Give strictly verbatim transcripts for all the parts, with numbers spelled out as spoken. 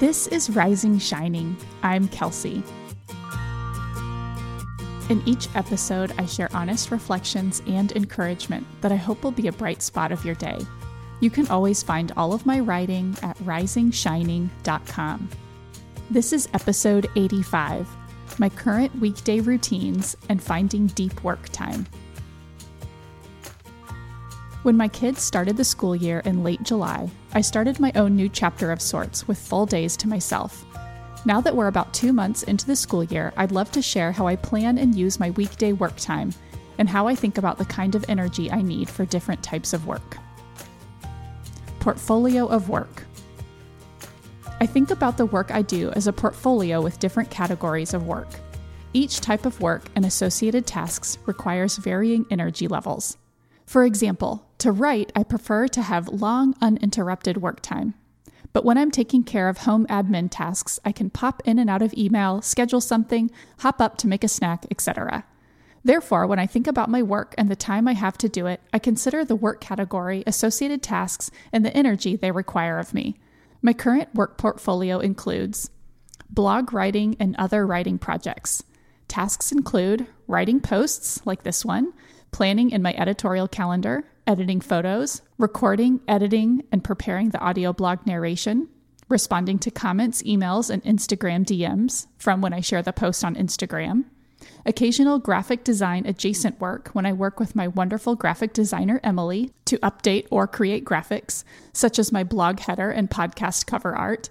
This is Rising Shining. I'm Kelsey. In each episode, I share honest reflections and encouragement that I hope will be a bright spot of your day. You can always find all of my writing at rising shining dot com. This is episode eighty-five, my current weekday routines and finding deep work time. When my kids started the school year in late July, I started my own new chapter of sorts with full days to myself. Now that we're about two months into the school year, I'd love to share how I plan and use my weekday work time and how I think about the kind of energy I need for different types of work. Portfolio of work. I think about the work I do as a portfolio with different categories of work. Each type of work and associated tasks requires varying energy levels. For example, to write, I prefer to have long, uninterrupted work time. But when I'm taking care of home admin tasks, I can pop in and out of email, schedule something, hop up to make a snack, et cetera. Therefore, when I think about my work and the time I have to do it, I consider the work category, associated tasks, and the energy they require of me. My current work portfolio includes blog writing and other writing projects. Tasks include writing posts, like this one, planning in my editorial calendar, editing photos, recording, editing, and preparing the audio blog narration, responding to comments, emails, and Instagram D Ms from when I share the post on Instagram, occasional graphic design adjacent work when I work with my wonderful graphic designer, Emily, to update or create graphics, such as my blog header and podcast cover art,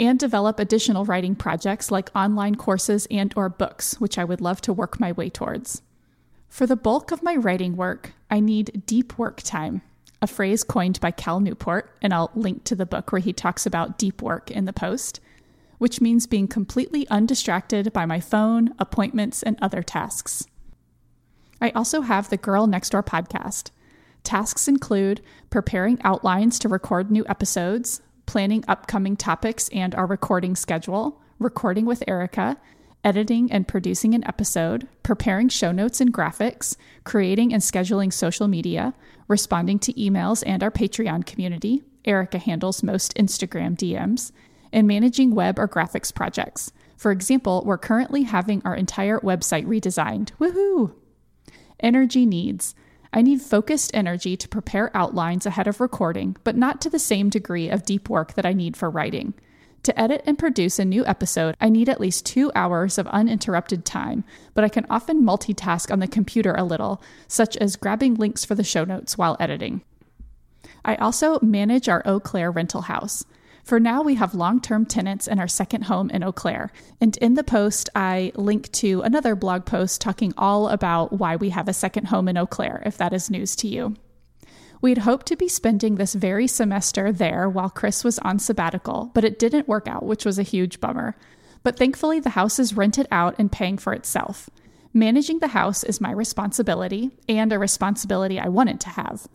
and develop additional writing projects like online courses and or books, which I would love to work my way towards. For the bulk of my writing work, I need deep work time, a phrase coined by Cal Newport, and I'll link to the book where he talks about deep work in the post, which means being completely undistracted by my phone, appointments, and other tasks. I also have the Girl Next Door podcast. Tasks include preparing outlines to record new episodes, planning upcoming topics and our recording schedule, recording with Erica, editing and producing an episode, preparing show notes and graphics, creating and scheduling social media, responding to emails and our Patreon community, Erica handles most Instagram D Ms, and managing web or graphics projects. For example, we're currently having our entire website redesigned. Woohoo! Energy needs. I need focused energy to prepare outlines ahead of recording, but not to the same degree of deep work that I need for writing. To edit and produce a new episode, I need at least two hours of uninterrupted time, but I can often multitask on the computer a little, such as grabbing links for the show notes while editing. I also manage our Eau Claire rental house. For now, we have long-term tenants in our second home in Eau Claire, and in the post, I link to another blog post talking all about why we have a second home in Eau Claire, if that is news to you. We'd hoped to be spending this very semester there while Chris was on sabbatical, but it didn't work out, which was a huge bummer. But thankfully, the house is rented out and paying for itself. Managing the house is my responsibility, and a responsibility I wanted to have.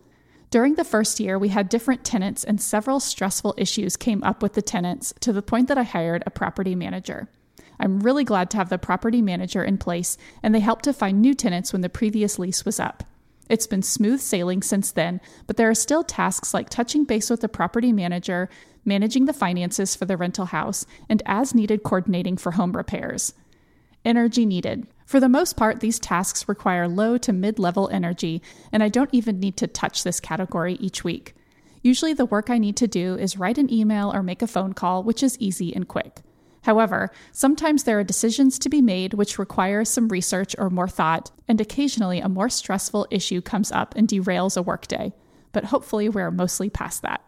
During the first year, we had different tenants, and several stressful issues came up with the tenants to the point that I hired a property manager. I'm really glad to have the property manager in place, and they helped to find new tenants when the previous lease was up. It's been smooth sailing since then, but there are still tasks like touching base with the property manager, managing the finances for the rental house, and as needed coordinating for home repairs. Energy needed. For the most part, these tasks require low to mid-level energy, and I don't even need to touch this category each week. Usually the work I need to do is write an email or make a phone call, which is easy and quick. However, sometimes there are decisions to be made which require some research or more thought, and occasionally a more stressful issue comes up and derails a workday. But hopefully we're mostly past that.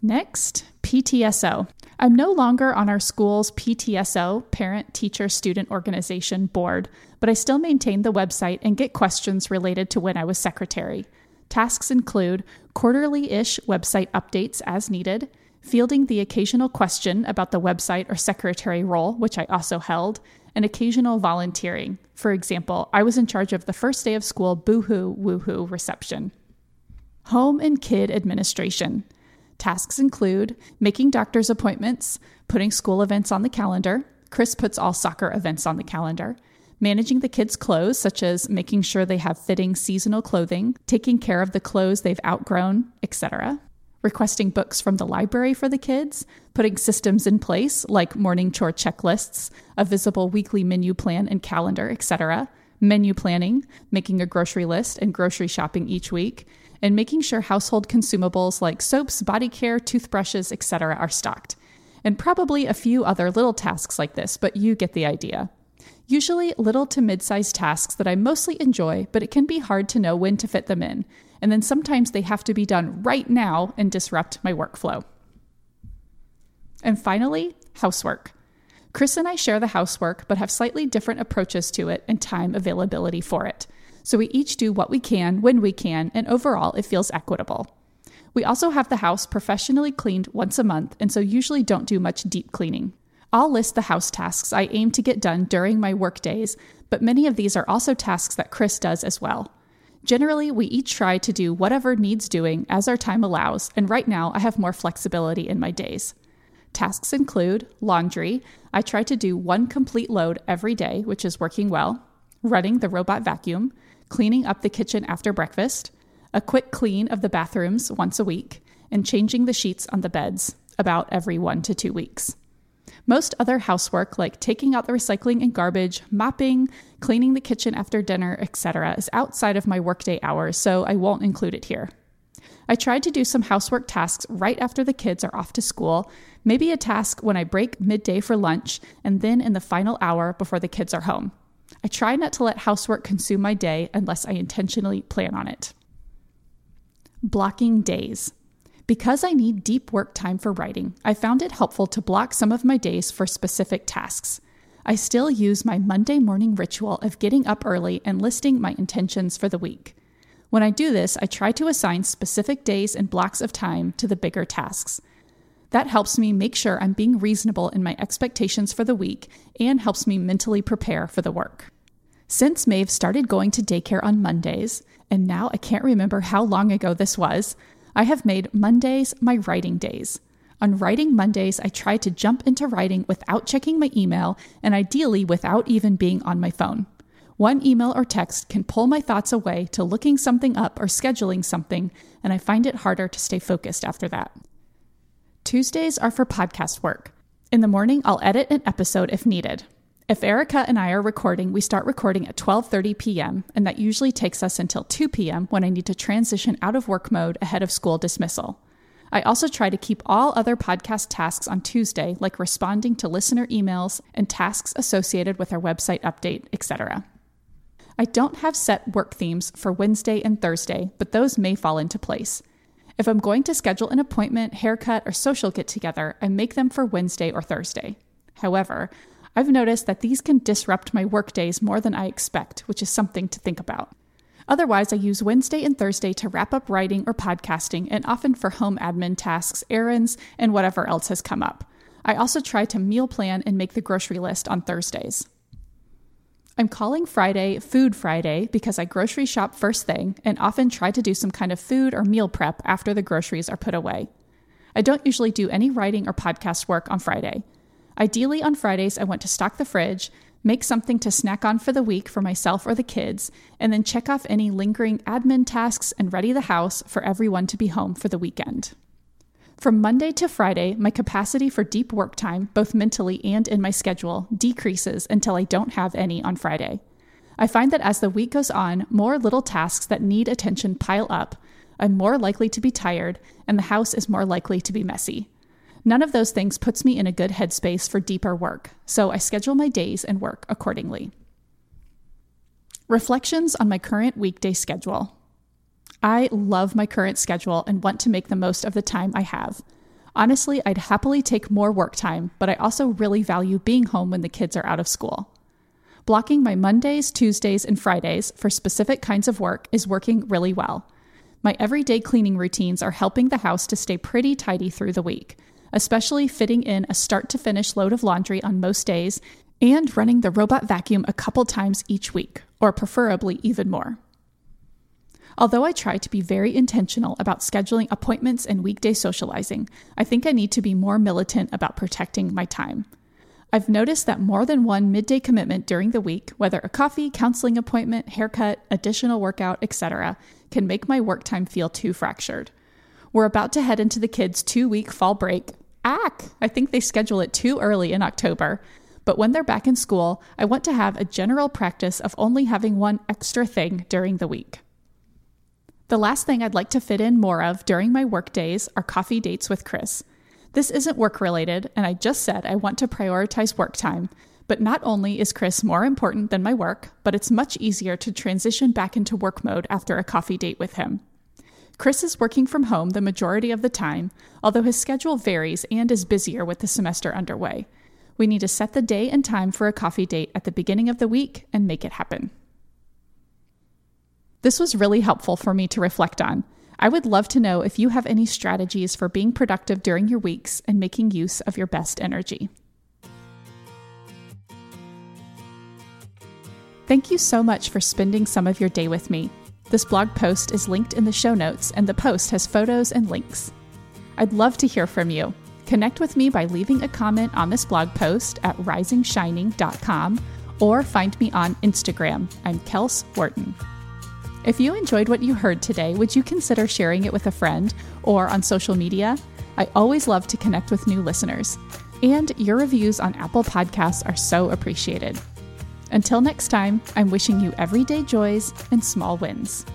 Next, P T S O. I'm no longer on our school's P T S O, Parent Teacher Student Organization, board, but I still maintain the website and get questions related to when I was secretary. Tasks include quarterly-ish website updates as needed, fielding the occasional question about the website or secretary role, which I also held, and occasional volunteering. For example, I was in charge of the first day of school boohoo woohoo reception. Home and kid administration. Tasks include making doctor's appointments, putting school events on the calendar. Chris puts all soccer events on the calendar. Managing the kids' clothes, such as making sure they have fitting seasonal clothing, taking care of the clothes they've outgrown, et cetera. requesting books from the library for the kids, putting systems in place like morning chore checklists, a visible weekly menu plan and calendar, et cetera, menu planning, making a grocery list and grocery shopping each week, and making sure household consumables like soaps, body care, toothbrushes, et cetera are stocked. And probably a few other little tasks like this, but you get the idea. Usually little to mid-sized tasks that I mostly enjoy, but it can be hard to know when to fit them in. And then sometimes they have to be done right now and disrupt my workflow. And finally, housework. Chris and I share the housework, but have slightly different approaches to it and time availability for it. So we each do what we can, when we can, and overall it feels equitable. We also have the house professionally cleaned once a month, and so usually don't do much deep cleaning. I'll list the house tasks I aim to get done during my work days, but many of these are also tasks that Chris does as well. Generally, we each try to do whatever needs doing as our time allows, and right now I have more flexibility in my days. Tasks include laundry. I try to do one complete load every day, which is working well, running the robot vacuum, cleaning up the kitchen after breakfast, a quick clean of the bathrooms once a week, and changing the sheets on the beds about every one to two weeks. Most other housework, like taking out the recycling and garbage, mopping, cleaning the kitchen after dinner, et cetera, is outside of my workday hours, so I won't include it here. I tried to do some housework tasks right after the kids are off to school, maybe a task when I break midday for lunch, and then in the final hour before the kids are home. I try not to let housework consume my day unless I intentionally plan on it. Blocking days. Because I need deep work time for writing, I found it helpful to block some of my days for specific tasks. I still use my Monday morning ritual of getting up early and listing my intentions for the week. When I do this, I try to assign specific days and blocks of time to the bigger tasks. That helps me make sure I'm being reasonable in my expectations for the week and helps me mentally prepare for the work. Since Maeve started going to daycare on Mondays, and now I can't remember how long ago this was, I have made Mondays my writing days. On writing Mondays, I try to jump into writing without checking my email and ideally without even being on my phone. One email or text can pull my thoughts away to looking something up or scheduling something, and I find it harder to stay focused after that. Tuesdays are for podcast work. In the morning, I'll edit an episode if needed. If Erica and I are recording, we start recording at twelve thirty p.m., and that usually takes us until two p.m. when I need to transition out of work mode ahead of school dismissal. I also try to keep all other podcast tasks on Tuesday, like responding to listener emails and tasks associated with our website update, et cetera. I don't have set work themes for Wednesday and Thursday, but those may fall into place. If I'm going to schedule an appointment, haircut, or social get-together, I make them for Wednesday or Thursday. However, I've noticed that these can disrupt my work days more than I expect, which is something to think about. Otherwise, I use Wednesday and Thursday to wrap up writing or podcasting, and often for home admin tasks, errands, and whatever else has come up. I also try to meal plan and make the grocery list on Thursdays. I'm calling Friday Food Friday because I grocery shop first thing and often try to do some kind of food or meal prep after the groceries are put away. I don't usually do any writing or podcast work on Friday. Ideally, on Fridays, I want to stock the fridge, make something to snack on for the week for myself or the kids, and then check off any lingering admin tasks and ready the house for everyone to be home for the weekend. From Monday to Friday, my capacity for deep work time, both mentally and in my schedule, decreases until I don't have any on Friday. I find that as the week goes on, more little tasks that need attention pile up, I'm more likely to be tired, and the house is more likely to be messy. None of those things puts me in a good headspace for deeper work, so I schedule my days and work accordingly. Reflections on my current weekday schedule. I love my current schedule and want to make the most of the time I have. Honestly, I'd happily take more work time, but I also really value being home when the kids are out of school. Blocking my Mondays, Tuesdays, and Fridays for specific kinds of work is working really well. My everyday cleaning routines are helping the house to stay pretty tidy through the week, especially fitting in a start-to-finish load of laundry on most days and running the robot vacuum a couple times each week, or preferably even more. Although I try to be very intentional about scheduling appointments and weekday socializing, I think I need to be more militant about protecting my time. I've noticed that more than one midday commitment during the week, whether a coffee, counseling appointment, haircut, additional workout, et cetera, can make my work time feel too fractured. We're about to head into the kids' two-week fall break. Ack! I think they schedule it too early in October. But when they're back in school, I want to have a general practice of only having one extra thing during the week. The last thing I'd like to fit in more of during my work days are coffee dates with Chris. This isn't work-related, and I just said I want to prioritize work time. But not only is Chris more important than my work, but it's much easier to transition back into work mode after a coffee date with him. Chris is working from home the majority of the time, although his schedule varies and is busier with the semester underway. We need to set the day and time for a coffee date at the beginning of the week and make it happen. This was really helpful for me to reflect on. I would love to know if you have any strategies for being productive during your weeks and making use of your best energy. Thank you so much for spending some of your day with me. This blog post is linked in the show notes, and the post has photos and links. I'd love to hear from you. Connect with me by leaving a comment on this blog post at rising shining dot com or find me on Instagram. I'm Kels Wharton. If you enjoyed what you heard today, would you consider sharing it with a friend or on social media? I always love to connect with new listeners, and your reviews on Apple Podcasts are so appreciated. Until next time, I'm wishing you everyday joys and small wins.